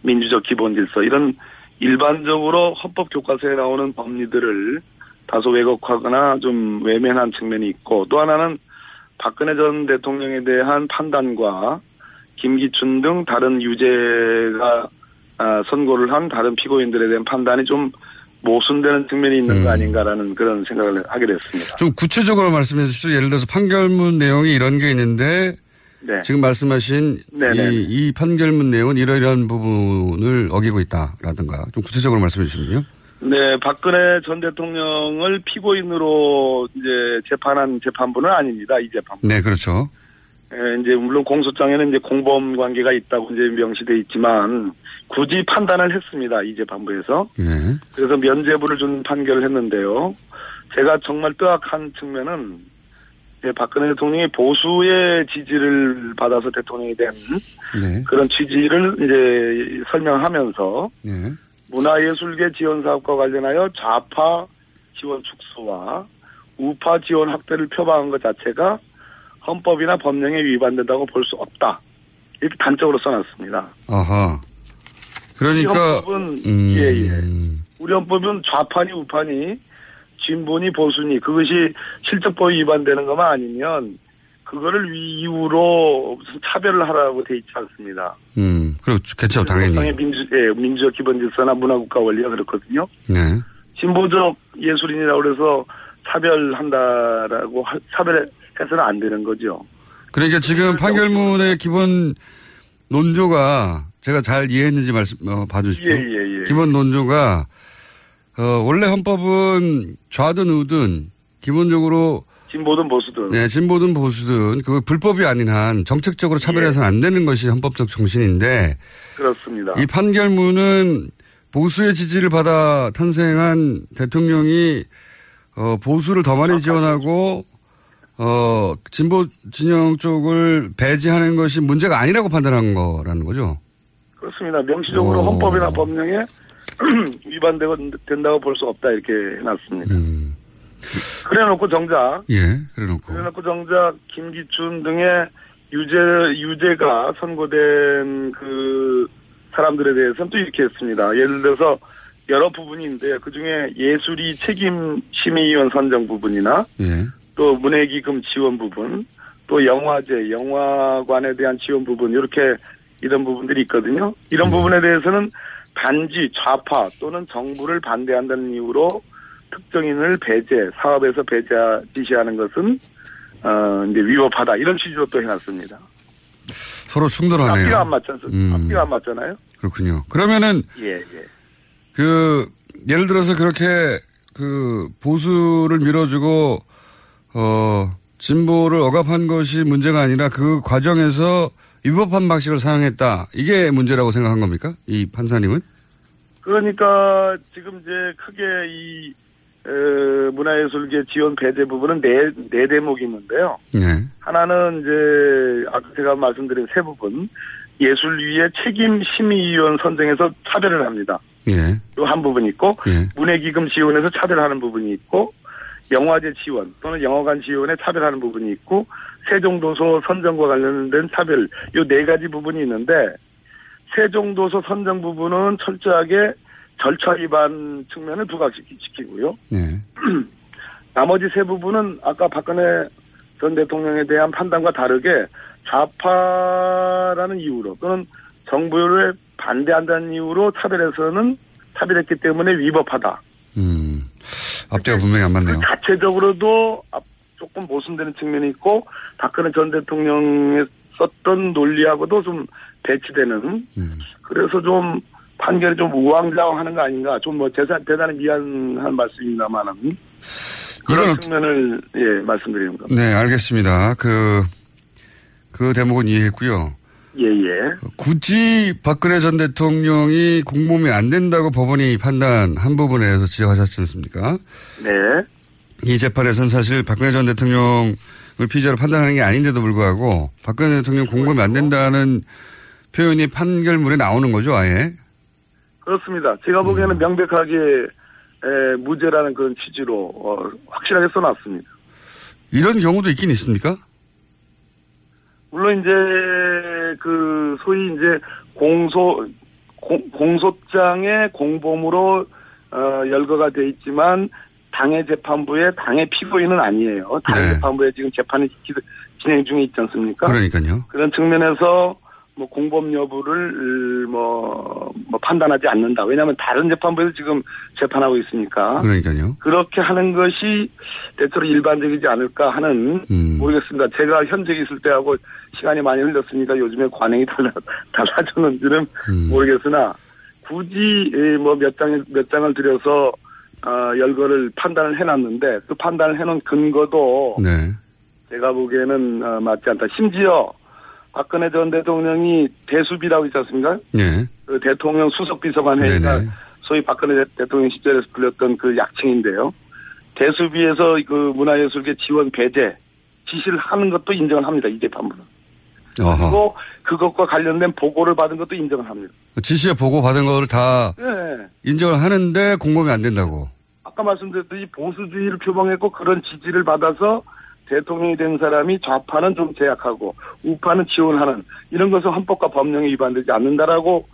민주적 기본질서, 이런 일반적으로 헌법 교과서에 나오는 법리들을 다소 왜곡하거나 좀 외면한 측면이 있고, 또 하나는 박근혜 전 대통령에 대한 판단과 김기춘 등 다른 유죄가 선고를 한 다른 피고인들에 대한 판단이 좀 모순되는 측면이 있는 음. 거 아닌가라는 그런 생각을 하게 됐습니다. 좀 구체적으로 말씀해 주시죠. 예를 들어서 판결문 내용이 이런 게 있는데, 네. 지금 말씀하신 이, 이 판결문 내용은 이러이러한 부분을 어기고 있다라든가, 좀 구체적으로 말씀해 주시면요. 네, 박근혜 전 대통령을 피고인으로 이제 재판한 재판부는 아닙니다, 이 재판부. 네, 그렇죠. 예, 이제 물론 공소장에는 이제 공범 관계가 있다고 이제 명시돼 있지만 굳이 판단을 했습니다, 이 재판부에서. 네. 그래서 면죄부를 준 판결을 했는데요. 제가 정말 뜨악한 측면은 예, 박근혜 대통령이 보수의 지지를 받아서 대통령이 된 네. 그런 취지를 이제 설명하면서. 네. 문화예술계 지원사업과 관련하여 좌파 지원 축소와 우파 지원 확대를 표방한 것 자체가 헌법이나 법령에 위반된다고 볼 수 없다. 이렇게 단적으로 써놨습니다. 아하. 그러니까. 우리 헌법은, 음... 예, 예. 우리 헌법은 좌파니 우파니 진보니 보수니 그것이 실적법에 위반되는 것만 아니면 그거를 이유로 무슨 차별을 하라고 돼 있지 않습니다. 음, 그렇죠. 그렇죠, 당연히. 민주, 예, 민주적 기본질서나 문화국가 원리가 그렇거든요. 네. 진보적 예술인이라고 그래서 차별한다라고, 차별해서는 안 되는 거죠. 그러니까 지금 판결문의 기본 논조가, 제가 잘 이해했는지 말씀, 어, 봐주십시오. 예, 예, 예. 기본 논조가, 어, 원래 헌법은 좌든 우든 기본적으로 진보든 보수든. 네, 진보든 보수든 그걸 불법이 아닌 한 정책적으로 차별해서는 안 되는 것이 헌법적 정신인데. 그렇습니다. 이 판결문은 보수의 지지를 받아 탄생한 대통령이 어, 보수를 더 많이 지원하고 어, 진보 진영 쪽을 배제하는 것이 문제가 아니라고 판단한 거라는 거죠. 그렇습니다. 명시적으로 오. 헌법이나 법령에 위반되고 된다고 볼 수 없다 이렇게 해놨습니다. 음. 그래놓고 정작 예, 그래놓고 그래놓고 정작 김기춘 등의 유죄 유죄가 선고된 그 사람들에 대해서는 또 이렇게 했습니다. 예를 들어서 여러 부분인데 그 중에 예술이 책임 심의위원 선정 부분이나 예. 또 문예기금 지원 부분, 또 영화제, 영화관에 대한 지원 부분 이렇게 이런 부분들이 있거든요. 이런 음. 부분에 대해서는 단지 좌파 또는 정부를 반대한다는 이유로 특정인을 배제, 사업에서 배제 지시하는 것은 어, 이제 위법하다 이런 취지로 또 해놨습니다. 서로 충돌하네요. 앞뒤가 안 맞잖아요. 음. 앞뒤가 안 맞잖아요. 그렇군요. 그러면은 예, 예. 그 예를 들어서 그렇게 그 보수를 밀어주고 어, 진보를 억압한 것이 문제가 아니라 그 과정에서 위법한 방식을 사용했다. 이게 문제라고 생각한 겁니까? 이 판사님은? 그러니까 지금 이제 크게 이 에, 문화예술계 지원 배제 부분은 네, 네 대목이 있는데요. 네. 하나는 이제, 아까 제가 말씀드린 세 부분. 예술위의 책임심의위원 선정에서 차별을 합니다. 예. 요 한 부분이 있고, 예. 문예기금 지원에서 차별하는 부분이 있고, 영화제 지원 또는 영화관 지원에 차별하는 부분이 있고, 세종도서 선정과 관련된 차별, 요 네 가지 부분이 있는데, 세종도서 선정 부분은 철저하게 절차 위반 측면을 부각시키고요. 네. 나머지 세 부분은 아까 박근혜 전 대통령에 대한 판단과 다르게 좌파라는 이유로 또는 정부를 반대한다는 이유로 차별해서는 차별했기 때문에 위법하다. 음, 앞뒤가 분명히 안 맞네요. 그 자체적으로도 조금 모순되는 측면이 있고 박근혜 전 대통령이 썼던 논리하고도 좀 배치되는. 음. 그래서 좀 판결이 좀 우왕좌왕하는 거 아닌가. 좀 뭐 대단히 미안한 말씀입니다만은 그런 측면을 예 말씀드리는 겁니다. 네, 알겠습니다. 그, 그 대목은 이해했고요. 예예. 굳이 박근혜 전 대통령이 공범이 안 된다고 법원이 판단한 부분에 대해서 지적하셨지 않습니까? 네. 이 재판에서는 사실 박근혜 전 대통령 피의자로 판단하는 게 아닌데도 불구하고 박근혜 대통령 공범이 안 된다는 표현이 판결문에 나오는 거죠, 아예? 그렇습니다. 제가 보기에는 명백하게 에, 무죄라는 그런 취지로 어, 확실하게 써놨습니다. 이런 경우도 있긴 있습니까? 물론 이제 그 소위 이제 공소 공, 공소장의 공범으로 어, 열거가 돼 있지만 당해 재판부의 당해 피고인은 아니에요. 당해 네. 재판부에 지금 재판이 진행 중에 있지 않습니까? 그러니까요. 그런 측면에서 뭐 공범 여부를 뭐, 뭐 판단하지 않는다. 왜냐하면 다른 재판부에서 지금 재판하고 있으니까. 그러니까요. 그렇게 하는 것이 대체로 일반적이지 않을까 하는 음. 모르겠습니다. 제가 현직에 있을 때하고 시간이 많이 흘렸으니까 요즘에 관행이 달라, 달라졌는지는 음. 모르겠으나 굳이 뭐 몇 장, 몇 장을 들여서 어, 열거를 판단을 해놨는데 그 판단을 해놓은 근거도 네. 제가 보기에는 어, 맞지 않다. 심지어 박근혜 전 대통령이 대수비라고 있지 않습니까? 네. 그 대통령 수석비서관 회의가 소위 박근혜 대통령 시절에서 불렸던 그 약칭인데요. 대수비에서 그 문화예술계 지원 배제 지시를 하는 것도 인정을 합니다. 이 재판부는. 그리고 그것과 관련된 보고를 받은 것도 인정을 합니다. 지시에 보고받은 거를 다 네. 인정을 하는데 공범이 안 된다고. 아까 말씀드렸듯이 보수주의를 표방했고 그런 지지를 받아서 대통령이 된 사람이 좌파는 좀 제약하고 우파는 지원하는 이런 것은 헌법과 법령에 위반되지 않는다라고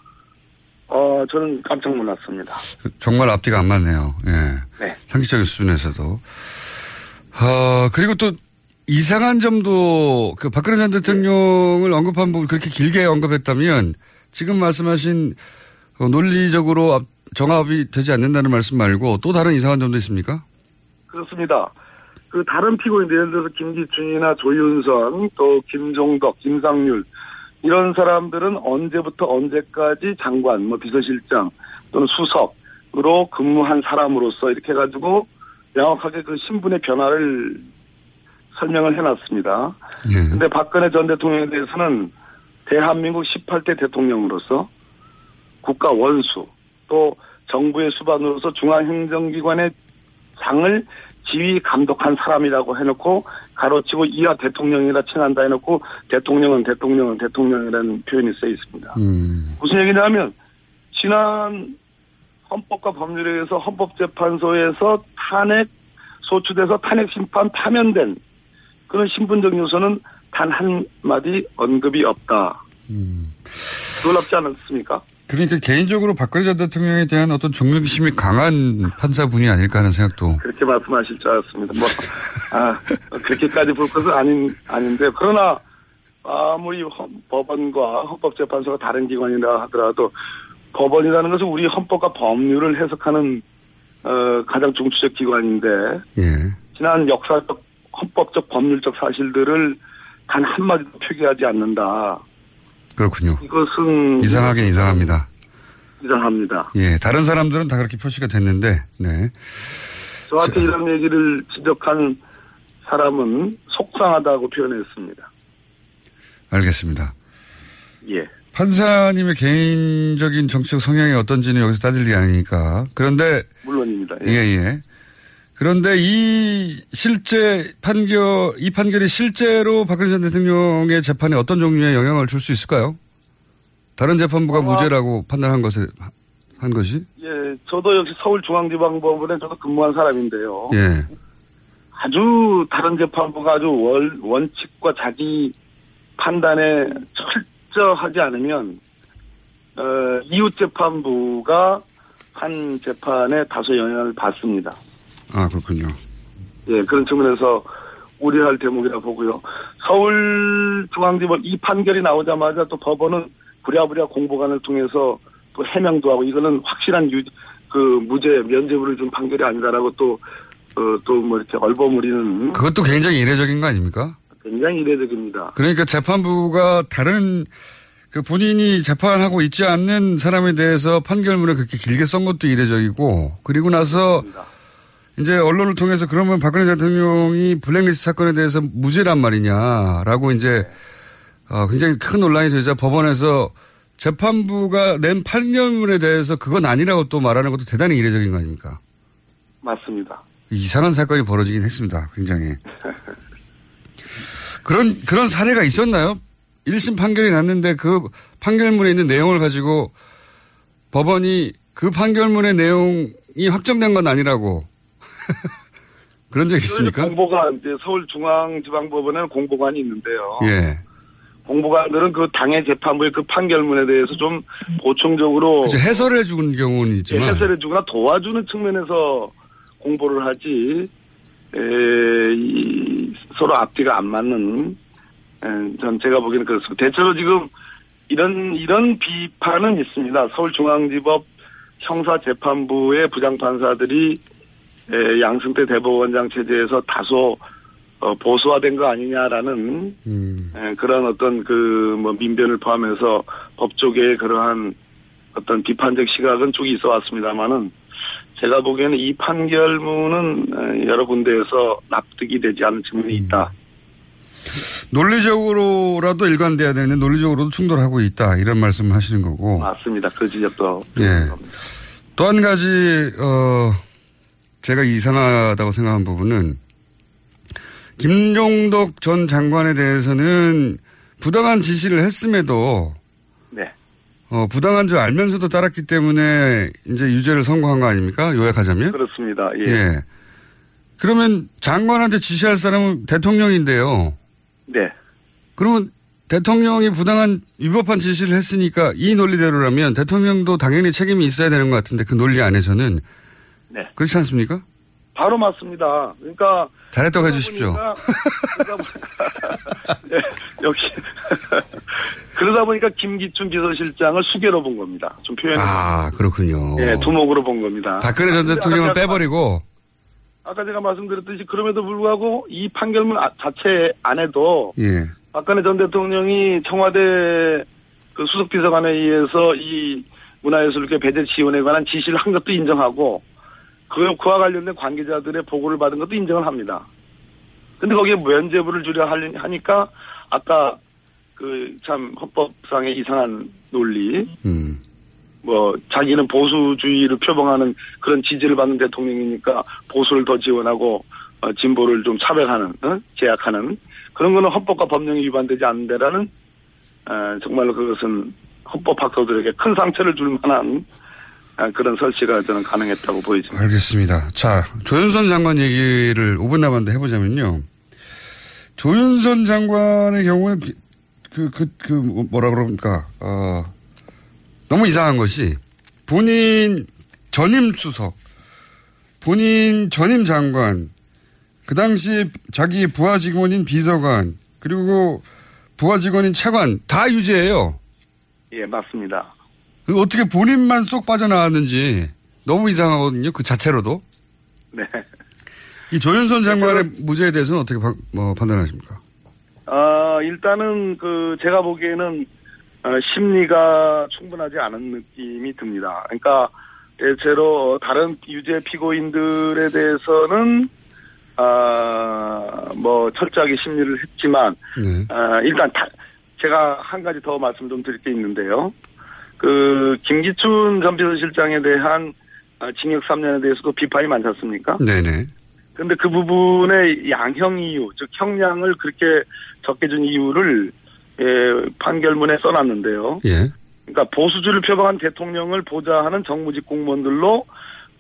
어 저는 깜짝 놀랐습니다. 정말 앞뒤가 안 맞네요. 예. 네. 상식적인 수준에서도. 어, 그리고 또 이상한 점도 그 박근혜 전 대통령을 네. 언급한 부분 그렇게 길게 언급했다면 지금 말씀하신 논리적으로 정합이 되지 않는다는 말씀 말고 또 다른 이상한 점도 있습니까? 그렇습니다. 그 다른 피고인들 예를 들어서 김기춘이나 조윤선 또 김종덕, 김상률 이런 사람들은 언제부터 언제까지 장관, 뭐 비서실장 또는 수석으로 근무한 사람으로서 이렇게 해가지고 명확하게 그 신분의 변화를 설명을 해놨습니다. 그런데 네. 박근혜 전 대통령에 대해서는 대한민국 십팔 대 대통령으로서 국가 원수 또 정부의 수반으로서 중앙행정기관의 장을 지휘 감독한 사람이라고 해놓고 가로치고 이하 대통령이라 칭한다 해놓고 대통령은 대통령은 대통령이라는 표현이 쓰여 있습니다. 음. 무슨 얘기냐면 지난 헌법과 법률에 의해서 헌법재판소에서 탄핵 소추돼서 탄핵 심판 파면된 그런 신분적 요소는 단 한 마디 언급이 없다. 음. 놀랍지 않습니까? 그러니까 개인적으로 박근혜 전 대통령에 대한 어떤 존경심이 강한 판사분이 아닐까 하는 생각도. 그렇게 말씀하실 줄 알았습니다. 뭐, 아, 그렇게까지 볼 것은 아닌, 아닌데. 그러나, 아무리 법원과 헌법재판소가 다른 기관이라 하더라도 법원이라는 것은 우리 헌법과 법률을 해석하는, 어, 가장 중추적 기관인데. 예. 지난 역사적, 헌법적, 법률적 사실들을 단 한마디도 표기하지 않는다. 그렇군요. 이것은 이상하긴 이상합니다. 이상합니다. 예, 다른 사람들은 다 그렇게 표시가 됐는데, 네. 저한테 저, 이런 얘기를 지적한 사람은 속상하다고 표현했습니다. 알겠습니다. 예. 판사님의 개인적인 정치적 성향이 어떤지는 여기서 따질 일이 아니니까. 그런데 물론입니다. 예, 예. 예. 그런데 이 실제 판결, 이 판결이 실제로 박근혜 전 대통령의 재판에 어떤 종류의 영향을 줄 수 있을까요? 다른 재판부가 아마, 무죄라고 판단한 것에, 한 것이? 예, 저도 역시 서울중앙지방법원에 저도 근무한 사람인데요. 예. 아주 다른 재판부가 아주 월, 원칙과 자기 판단에 철저하지 않으면, 어, 이웃 재판부가 한 재판에 다소 영향을 받습니다. 아, 그렇군요. 예, 그런 측면에서 우려할 대목이라 보고요. 서울중앙지법 이 판결이 나오자마자 또 법원은 부랴부랴 공보관을 통해서 또 해명도 하고 이거는 확실한 유, 그 무죄 면죄부를 준 판결이 아니다라고 또, 어, 또 뭐 이렇게 얼버무리는. 그것도 굉장히 이례적인 거 아닙니까? 굉장히 이례적입니다. 그러니까 재판부가 다른 그 본인이 재판하고 있지 않는 사람에 대해서 판결문을 그렇게 길게 쓴 것도 이례적이고 그리고 나서 그렇습니다. 이제 언론을 통해서 그러면 박근혜 대통령이 블랙리스트 사건에 대해서 무죄란 말이냐라고 이제 어 굉장히 큰 논란이 되자 법원에서 재판부가 낸 판결문에 대해서 그건 아니라고 또 말하는 것도 대단히 이례적인 거 아닙니까? 맞습니다. 이상한 사건이 벌어지긴 했습니다. 굉장히. 그런 그런 사례가 있었나요? 일 심 판결이 났는데 그 판결문에 있는 내용을 가지고 법원이 그 판결문의 내용이 확정된 건 아니라고 그런 적 있습니까? 공보관, 이제 서울중앙지방법원에는 공보관이 있는데요. 예. 공보관들은 그 당해 재판부의 그 판결문에 대해서 좀 보충적으로 그치, 해설을 해주는 경우는 있지만 예, 해설을 해주거나 도와주는 측면에서 공보를 하지 에, 이, 서로 앞뒤가 안 맞는 에, 전 제가 보기에는 그렇습니다. 대체로 지금 이런 이런 비판은 있습니다. 서울중앙지법 형사재판부의 부장판사들이 에, 양승태 대법원장 체제에서 다소 어, 보수화된 거 아니냐라는, 음. 에, 그런 어떤 그, 뭐, 민변을 포함해서 법조계의 그러한 어떤 비판적 시각은 쭉 있어 왔습니다만은, 제가 보기에는 이 판결문은 여러 군데에서 납득이 되지 않은 측면이 있다. 음. 논리적으로라도 일관돼야 되는데, 논리적으로도 충돌하고 있다. 이런 말씀을 하시는 거고. 맞습니다. 그 지적도. 예. 또 한 가지, 어, 제가 이상하다고 생각한 부분은, 김종덕 전 장관에 대해서는 부당한 지시를 했음에도 네. 어, 부당한 줄 알면서도 따랐기 때문에 이제 유죄를 선고한 거 아닙니까? 요약하자면? 그렇습니다. 예. 예. 그러면 장관한테 지시할 사람은 대통령인데요. 네. 그러면 대통령이 부당한 위법한 지시를 했으니까 이 논리대로라면 대통령도 당연히 책임이 있어야 되는 것 같은데 그 논리 안에서는 네. 그렇지 않습니까? 바로 맞습니다. 그러니까 잘했다고 해주십시오. 네, 역시 그러다 보니까 김기춘 비서실장을 수개로 본 겁니다. 좀 표현이 아 그렇군요. 예, 네, 두목으로 본 겁니다. 박근혜 전 대통령을 빼버리고 아까 제가 말씀드렸듯이 그럼에도 불구하고 이 판결문 자체 안에도 예. 박근혜 전 대통령이 청와대 그 수석비서관에 의해서 이 문화예술계 배제지원에 관한 지시를 한 것도 인정하고. 그, 그와 관련된 관계자들의 보고를 받은 것도 인정을 합니다. 근데 거기에 면죄부를 주려 하니까, 아까, 그, 참, 헌법상의 이상한 논리, 음. 뭐, 자기는 보수주의를 표방하는 그런 지지를 받는 대통령이니까 보수를 더 지원하고, 어, 진보를 좀 차별하는, 어? 제약하는, 그런 거는 헌법과 법령이 위반되지 않는데라는, 어, 정말로 그것은 헌법학도들에게 큰 상처를 줄 만한, 그런 설치가 저는 가능했다고 보이죠. 알겠습니다. 자, 조윤선 장관 얘기를 오 분 남았는데 해보자면요. 조윤선 장관의 경우는 그, 그, 그, 뭐라 그럽니까. 어, 너무 이상한 것이 본인 전임 수석, 본인 전임 장관, 그 당시 자기 부하 직원인 비서관, 그리고 부하 직원인 차관 다 유죄예요. 예, 맞습니다. 어떻게 본인만 쏙 빠져나왔는지 너무 이상하거든요. 그 자체로도. 네. 이 조윤선 장관의 무죄에 대해서는 어떻게 바, 뭐 판단하십니까? 아, 일단은 그 제가 보기에는 심리가 충분하지 않은 느낌이 듭니다. 그러니까 대체로 다른 유죄 피고인들에 대해서는 아, 뭐 철저하게 심리를 했지만 네. 아, 일단 다, 제가 한 가지 더 말씀 좀 드릴 게 있는데요. 그, 김기춘 전 비서실장에 대한 징역 삼 년에 대해서도 비판이 많지 않습니까? 네네. 근데 그 부분의 양형 이유, 즉, 형량을 그렇게 적게 준 이유를, 예, 판결문에 써놨는데요. 예. 그러니까 보수주의를 표방한 대통령을 보좌하는 정무직 공무원들로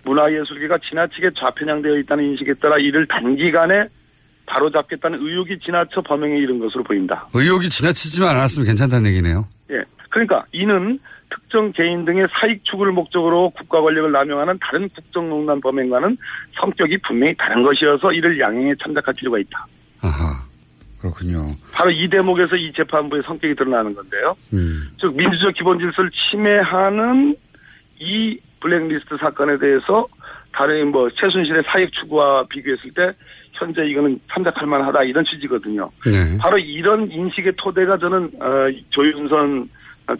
문화예술계가 지나치게 좌편향되어 있다는 인식에 따라 이를 단기간에 바로잡겠다는 의혹이 지나쳐 범행에 이른 것으로 보인다. 의혹이 지나치지만 않았으면 괜찮다는 얘기네요. 예. 그러니까 이는 특정 개인 등의 사익 추구를 목적으로 국가 권력을 남용하는 다른 국정농단 범행과는 성격이 분명히 다른 것이어서 이를 양형에 참작할 필요가 있다. 아하, 그렇군요. 바로 이 대목에서 이 재판부의 성격이 드러나는 건데요. 음. 즉 민주적 기본 질서를 침해하는 이 블랙리스트 사건에 대해서 다른 뭐 최순실의 사익 추구와 비교했을 때 현재 이거는 참작할 만하다 이런 취지거든요. 네. 바로 이런 인식의 토대가 저는 조윤선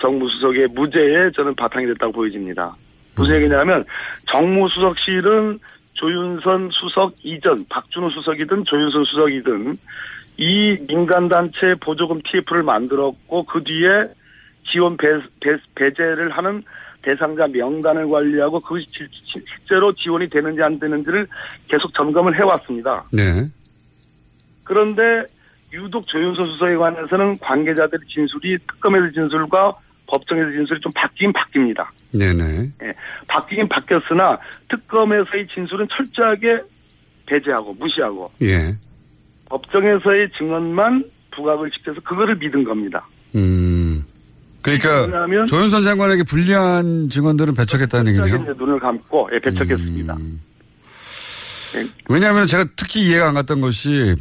정무수석의 무죄에 저는 바탕이 됐다고 보여집니다. 무슨 얘기냐면 정무수석실은 조윤선 수석 이전 박준호 수석이든 조윤선 수석이든 이 민간단체 보조금 티에프를 만들었고 그 뒤에 지원 배, 배, 배제를 하는 대상자 명단을 관리하고 그것이 실제로 지원이 되는지 안 되는지를 계속 점검을 해왔습니다. 네. 그런데 유독 조윤선 수사에 관해서는 관계자들의 진술이 특검에서 진술과 법정에서 진술이 좀 바뀌긴 바뀝니다. 네네. 예, 바뀌긴 바뀌었으나 특검에서의 진술은 철저하게 배제하고 무시하고 예. 법정에서의 증언만 부각을 시켜서 그거를 믿은 겁니다. 음. 그러니까 왜냐하면 조윤선 장관에게 불리한 증언들은 배척했다는 얘기네요. 눈을 감고 예, 배척했습니다. 음. 예. 왜냐하면 제가 특히 이해가 안 갔던 것이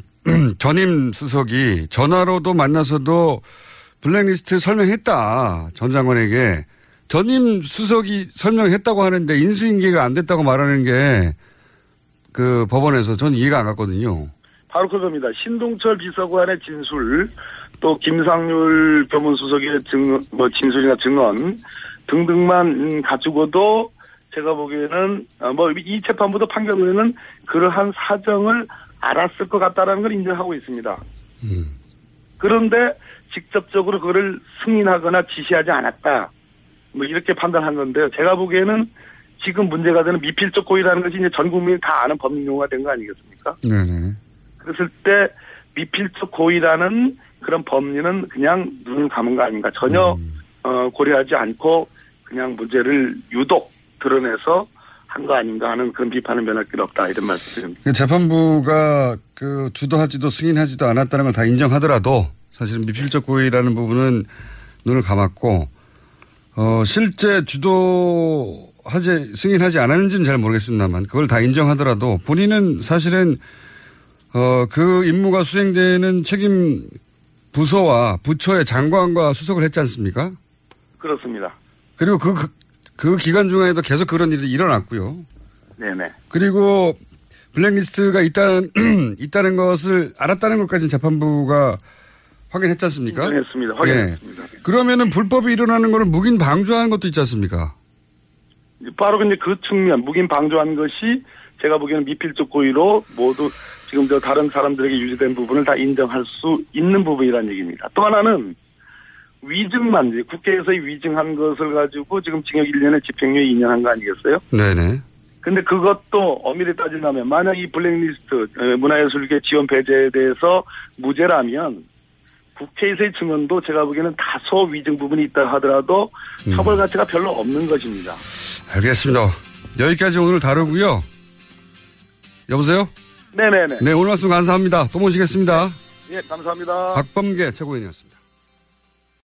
전임 수석이 전화로도 만나서도 블랙리스트 설명했다. 전 장관에게. 전임 수석이 설명했다고 하는데 인수인계가 안 됐다고 말하는 게 그 법원에서 저는 이해가 안 갔거든요. 바로 그겁니다. 신동철 비서관의 진술, 또 김상률 법원수석의 증, 뭐 진술이나 증언 등등만 가지고도 제가 보기에는 뭐 이 재판부도 판결에는 그러한 사정을 알았을 것 같다라는 걸 인정하고 있습니다. 음. 그런데 직접적으로 그걸 승인하거나 지시하지 않았다. 뭐 이렇게 판단한 건데요. 제가 보기에는 지금 문제가 되는 미필적 고의라는 것이 이제 전 국민이 다 아는 법률 용어가 된 거 아니겠습니까? 네네. 그랬을 때 미필적 고의라는 그런 법리는 그냥 눈을 감은 거 아닌가. 전혀 음. 어, 고려하지 않고 그냥 문제를 유독 드러내서 한 거 아닌가 하는 그런 비판은 면할 길 없다. 이런 말씀입니다. 재판부가 그 주도하지도 승인하지도 않았다는 걸 다 인정하더라도 사실은 미필적 고의라는 부분은 눈을 감았고 어, 실제 주도하지, 승인하지 않았는지는 잘 모르겠습니다만 그걸 다 인정하더라도 본인은 사실은 어, 그 임무가 수행되는 책임 부서와 부처의 장관과 수석을 했지 않습니까? 그렇습니다. 그리고 그, 그, 그 기간 중에도 계속 그런 일이 일어났고요. 네네. 그리고 블랙리스트가 있다는, 있다는 것을 알았다는 것까지는 재판부가 확인했지 않습니까? 확인했습니다. 확인했습니다. 네. 그러면은 불법이 일어나는 거를 묵인 방조하는 것도 있지 않습니까? 바로 근데 그 측면, 묵인 방조한 것이 제가 보기에는 미필적 고의로 모두 지금 저 다른 사람들에게 유지된 부분을 다 인정할 수 있는 부분이라는 얘기입니다. 또 하나는 위증만, 국회에서의 위증한 것을 가지고 지금 징역 일 년에 집행유예 이 년 한 거 아니겠어요? 네네. 근데 그것도 엄밀히 따진다면 만약 이 블랙리스트, 문화예술계 지원 배제에 대해서 무죄라면 국회에서의 증언도 제가 보기에는 다소 위증 부분이 있다 하더라도 처벌 가치가 별로 없는 것입니다. 알겠습니다. 여기까지 오늘 다루고요. 여보세요? 네네네. 네, 오늘 말씀 감사합니다. 또 모시겠습니다. 예, 네, 네, 감사합니다. 박범계 최고위원이었습니다.